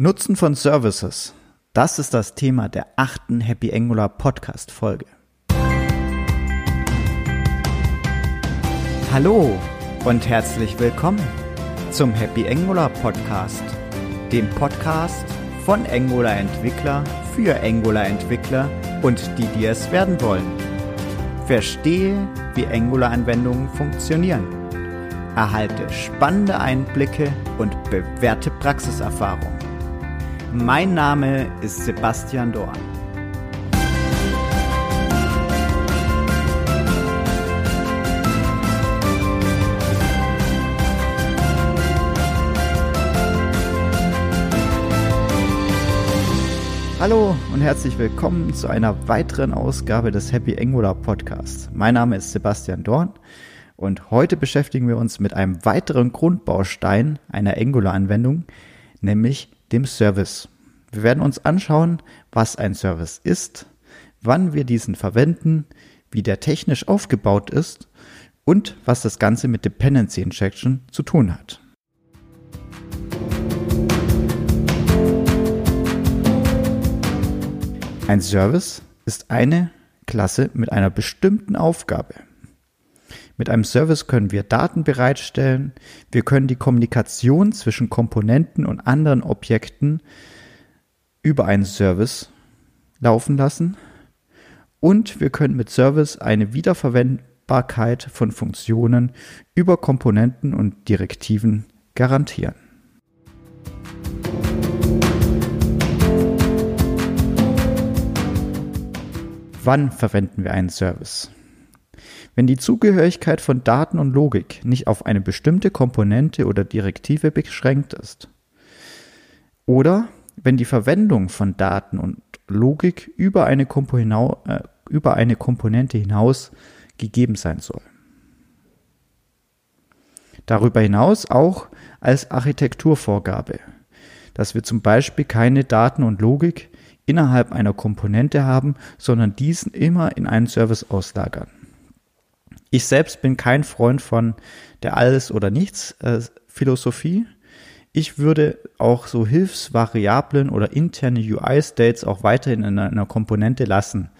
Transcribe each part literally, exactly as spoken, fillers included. Nutzen von Services. Das ist das Thema der achten Happy Angular Podcast Folge. Hallo und herzlich willkommen zum Happy Angular Podcast, dem Podcast von Angular Entwickler für Angular Entwickler und die, die es werden wollen. Verstehe, wie Angular Anwendungen funktionieren. Erhalte spannende Einblicke und bewährte Praxiserfahrung. Mein Name ist Sebastian Dorn. Hallo und herzlich willkommen zu einer weiteren Ausgabe des Happy Angular Podcasts. Mein Name ist Sebastian Dorn und heute beschäftigen wir uns mit einem weiteren Grundbaustein einer Angular-Anwendung, nämlich dem Service. Wir werden uns anschauen, was ein Service ist, wann wir diesen verwenden, wie der technisch aufgebaut ist und was das Ganze mit Dependency Injection zu tun hat. Ein Service ist eine Klasse mit einer bestimmten Aufgabe. Mit einem Service können wir Daten bereitstellen, wir können die Kommunikation zwischen Komponenten und anderen Objekten über einen Service laufen lassen und wir können mit Service eine Wiederverwendbarkeit von Funktionen über Komponenten und Direktiven garantieren. Wann verwenden wir einen Service? Wenn die Zugehörigkeit von Daten und Logik nicht auf eine bestimmte Komponente oder Direktive beschränkt ist. Oder wenn die Verwendung von Daten und Logik über eine Komponente hinaus gegeben sein soll. Darüber hinaus auch als Architekturvorgabe, dass wir zum Beispiel keine Daten und Logik innerhalb einer Komponente haben, sondern diesen immer in einen Service auslagern. Ich selbst bin kein Freund von der Alles-oder-Nichts-Philosophie. Ich würde auch so Hilfsvariablen oder interne U I-States auch weiterhin in einer Komponente lassen.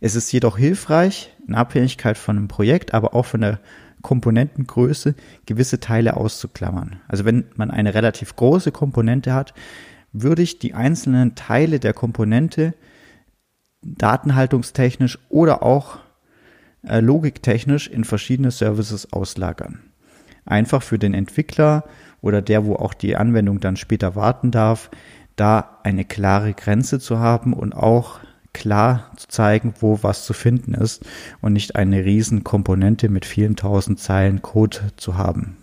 Es ist jedoch hilfreich, in Abhängigkeit von einem Projekt, aber auch von der Komponentengröße, gewisse Teile auszuklammern. Also wenn man eine relativ große Komponente hat, würde ich die einzelnen Teile der Komponente datenhaltungstechnisch oder auch logiktechnisch in verschiedene Services auslagern. Einfach für den Entwickler oder der, wo auch die Anwendung dann später warten darf, da eine klare Grenze zu haben und auch klar zu zeigen, wo was zu finden ist und nicht eine riesen Komponente mit vielen tausend Zeilen Code zu haben.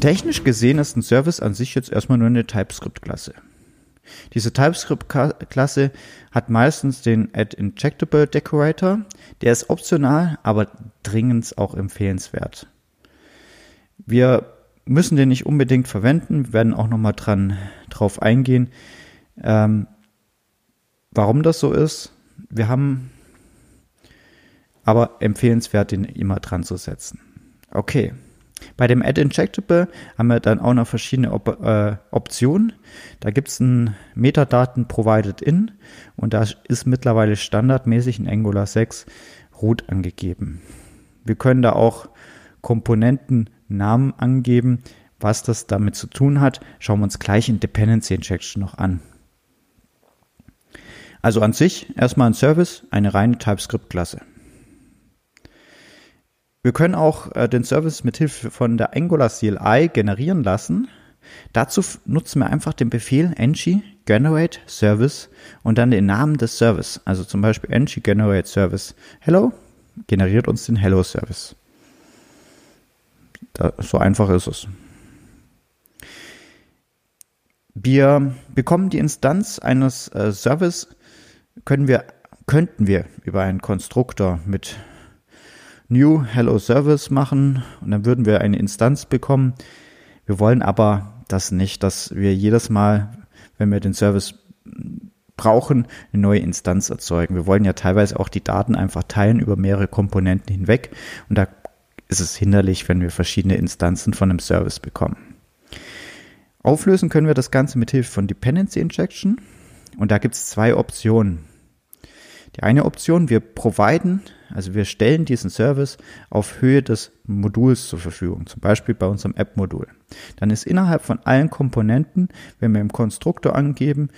Technisch gesehen ist ein Service an sich jetzt erstmal nur eine TypeScript-Klasse. Diese TypeScript-Klasse hat meistens den AddInjectable Decorator. Der ist optional, aber dringend auch empfehlenswert. Wir müssen den nicht unbedingt verwenden. Wir werden auch nochmal dran drauf eingehen, ähm, warum das so ist. Wir haben aber empfehlenswert, den immer dran zu setzen. Okay. Bei dem AddInjectable haben wir dann auch noch verschiedene Op- äh, Optionen. Da gibt es ein Metadaten Provided in und da ist mittlerweile standardmäßig in Angular sechs root angegeben. Wir können da auch Komponentennamen angeben, was das damit zu tun hat. Schauen wir uns gleich in Dependency Injection noch an. Also an sich erstmal ein Service, eine reine TypeScript-Klasse. Wir können auch äh, den Service mit Hilfe von der Angular C L I generieren lassen. Dazu f- nutzen wir einfach den Befehl N G Generate Service und dann den Namen des Service. Also zum Beispiel N G Generate Service Hello generiert uns den HelloService. Da, so einfach ist es. Wir bekommen die Instanz eines äh, Service, können wir, könnten wir über einen Konstruktor mit New Hello Service machen und dann würden wir eine Instanz bekommen. Wir wollen aber das nicht, dass wir jedes Mal, wenn wir den Service brauchen, eine neue Instanz erzeugen. Wir wollen ja teilweise auch die Daten einfach teilen über mehrere Komponenten hinweg und da ist es hinderlich, wenn wir verschiedene Instanzen von einem Service bekommen. Auflösen können wir das Ganze mit Hilfe von Dependency Injection, und da gibt es zwei Optionen. Die eine Option, wir providen, also wir stellen diesen Service auf Höhe des Moduls zur Verfügung, zum Beispiel bei unserem App-Modul. Dann ist innerhalb von allen Komponenten, wenn wir im Konstruktor angeben,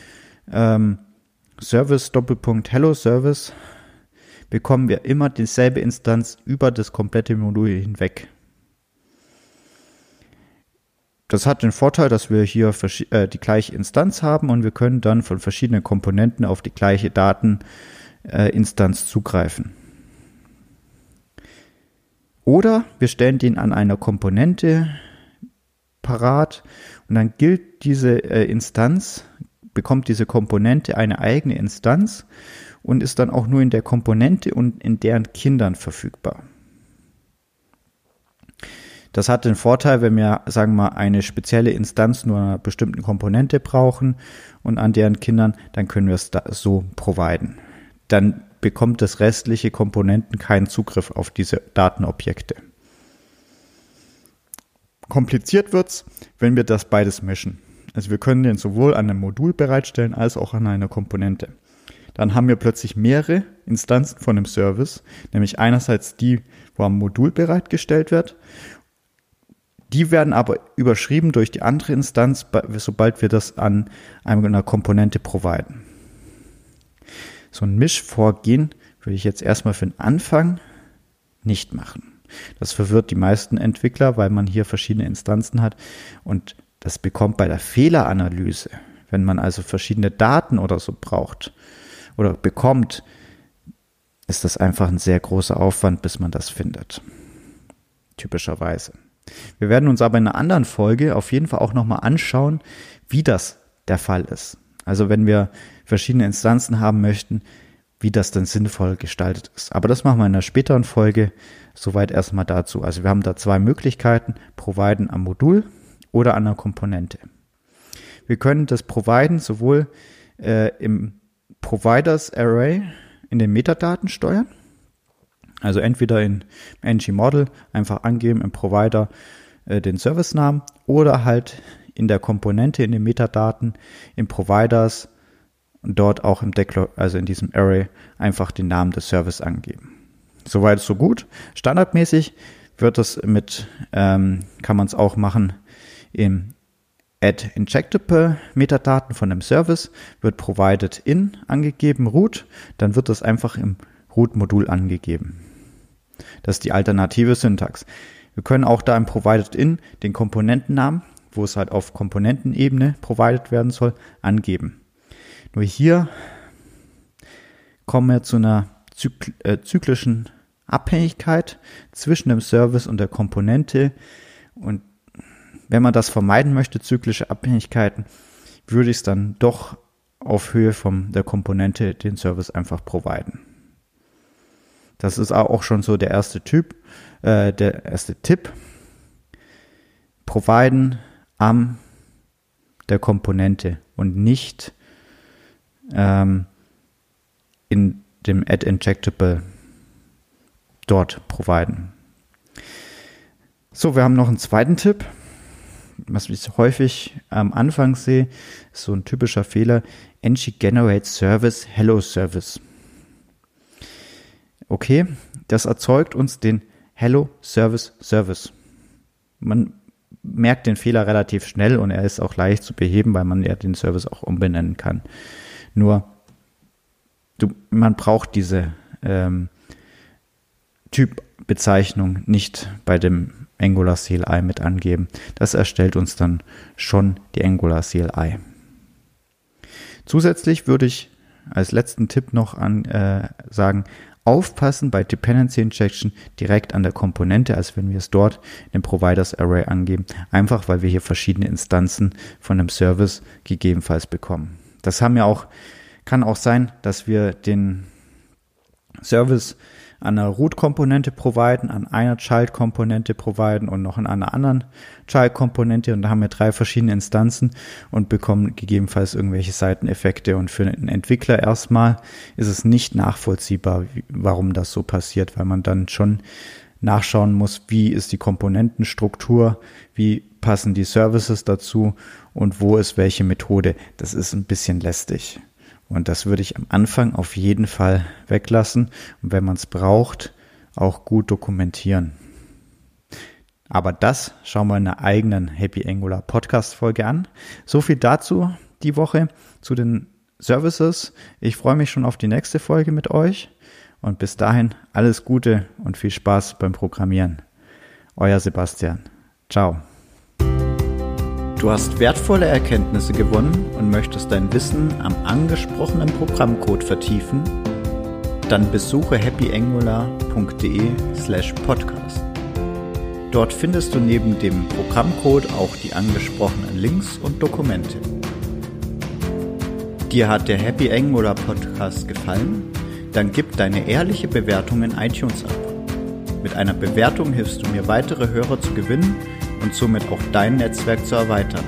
ähm, Service Doppelpunkt HelloService, bekommen wir immer dieselbe Instanz über das komplette Modul hinweg. Das hat den Vorteil, dass wir hier äh, die gleiche Instanz haben und wir können dann von verschiedenen Komponenten auf die gleiche Dateninstanz äh, zugreifen. Oder wir stellen den an einer Komponente parat und dann gilt diese äh, Instanz, bekommt diese Komponente eine eigene Instanz und ist dann auch nur in der Komponente und in deren Kindern verfügbar. Das hat den Vorteil, wenn wir, sagen wir mal, eine spezielle Instanz nur einer bestimmten Komponente brauchen und an deren Kindern, dann können wir es da so providen. Dann bekommt das restliche Komponenten keinen Zugriff auf diese Datenobjekte. Kompliziert wird's, wenn wir das beides mischen. Also wir können den sowohl an einem Modul bereitstellen als auch an einer Komponente. Dann haben wir plötzlich mehrere Instanzen von einem Service, nämlich einerseits die, wo am Modul bereitgestellt wird. Die werden aber überschrieben durch die andere Instanz, sobald wir das an einer Komponente providen. So ein Mischvorgehen würde ich jetzt erstmal für den Anfang nicht machen. Das verwirrt die meisten Entwickler, weil man hier verschiedene Instanzen hat und das bekommt bei der Fehleranalyse, wenn man also verschiedene Daten oder so braucht oder bekommt, ist das einfach ein sehr großer Aufwand, bis man das findet. Typischerweise. Wir werden uns aber in einer anderen Folge auf jeden Fall auch nochmal anschauen, wie das der Fall ist. Also wenn wir verschiedene Instanzen haben möchten, wie das dann sinnvoll gestaltet ist. Aber das machen wir in einer späteren Folge. Soweit erstmal dazu. Also wir haben da zwei Möglichkeiten, providen am Modul oder an der Komponente. Wir können das providen sowohl äh, im Providers Array in den Metadaten steuern. Also entweder in N G Model einfach angeben im Provider äh, den Servicenamen oder halt in der Komponente, in den Metadaten, im Providers und dort auch im Declar, also in diesem Array einfach den Namen des Service angeben. Soweit so gut. Standardmäßig wird das mit, ähm, kann man es auch machen im AddInjectable Metadaten von dem Service wird provided in angegeben root, dann wird das einfach im Root-Modul angegeben. Das ist die alternative Syntax. Wir können auch da im Provided in den Komponentennamen, wo es halt auf Komponentenebene provided werden soll, angeben. Nur hier kommen wir zu einer zykl- äh, zyklischen Abhängigkeit zwischen dem Service und der Komponente. Und wenn man das vermeiden möchte, zyklische Abhängigkeiten, würde ich es dann doch auf Höhe von der Komponente den Service einfach providen. Das ist auch schon so der erste Typ, äh, der erste Tipp. Providen am der Komponente und nicht ähm, in dem AddInjectable dort providen. So, wir haben noch einen zweiten Tipp. Was ich häufig am Anfang sehe, ist so ein typischer Fehler: ng-generate-service, HelloService. Okay, das erzeugt uns den HelloService Service. Man merkt den Fehler relativ schnell und er ist auch leicht zu beheben, weil man ja den Service auch umbenennen kann. Nur, du, man braucht diese ähm, Typbezeichnung nicht bei dem Angular C L I mit angeben. Das erstellt uns dann schon die Angular C L I. Zusätzlich würde ich als letzten Tipp noch an, äh, sagen, aufpassen bei Dependency Injection direkt an der Komponente, als wenn wir es dort im Providers Array angeben, einfach weil wir hier verschiedene Instanzen von einem Service gegebenenfalls bekommen. Das haben wir auch, kann auch sein, dass wir den Service an einer Root-Komponente providen, an einer Child-Komponente providen und noch an einer anderen Child-Komponente und da haben wir drei verschiedene Instanzen und bekommen gegebenenfalls irgendwelche Seiteneffekte und für einen Entwickler erstmal ist es nicht nachvollziehbar, warum das so passiert, weil man dann schon nachschauen muss, wie ist die Komponentenstruktur, wie passen die Services dazu und wo ist welche Methode. Das ist ein bisschen lästig. Und das würde ich am Anfang auf jeden Fall weglassen und wenn man es braucht, auch gut dokumentieren. Aber das schauen wir in einer eigenen Happy Angular Podcast-Folge an. So viel dazu die Woche zu den Services. Ich freue mich schon auf die nächste Folge mit euch und bis dahin alles Gute und viel Spaß beim Programmieren. Euer Sebastian. Ciao. Du hast wertvolle Erkenntnisse gewonnen und möchtest dein Wissen am angesprochenen Programmcode vertiefen? Dann besuche happyangular punkt de slash podcast. Dort findest du neben dem Programmcode auch die angesprochenen Links und Dokumente. Dir hat der Happy Angular Podcast gefallen? Dann gib deine ehrliche Bewertung in iTunes ab. Mit einer Bewertung hilfst du mir, weitere Hörer zu gewinnen und somit auch dein Netzwerk zu erweitern.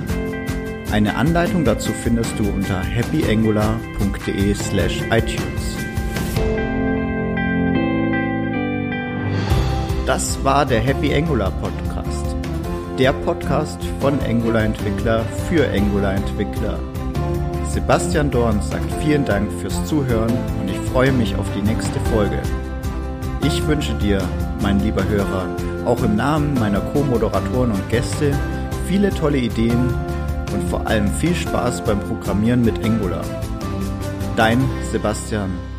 Eine Anleitung dazu findest du unter happyangular punkt de slash iTunes. Das war der Happy Angular Podcast, der Podcast von Angular-Entwickler für Angular-Entwickler. Sebastian Dorn sagt vielen Dank fürs Zuhören und ich freue mich auf die nächste Folge. Ich wünsche dir, mein lieber Hörer, auch im Namen meiner Co-Moderatoren und Gäste viele tolle Ideen und vor allem viel Spaß beim Programmieren mit Angular. Dein Sebastian.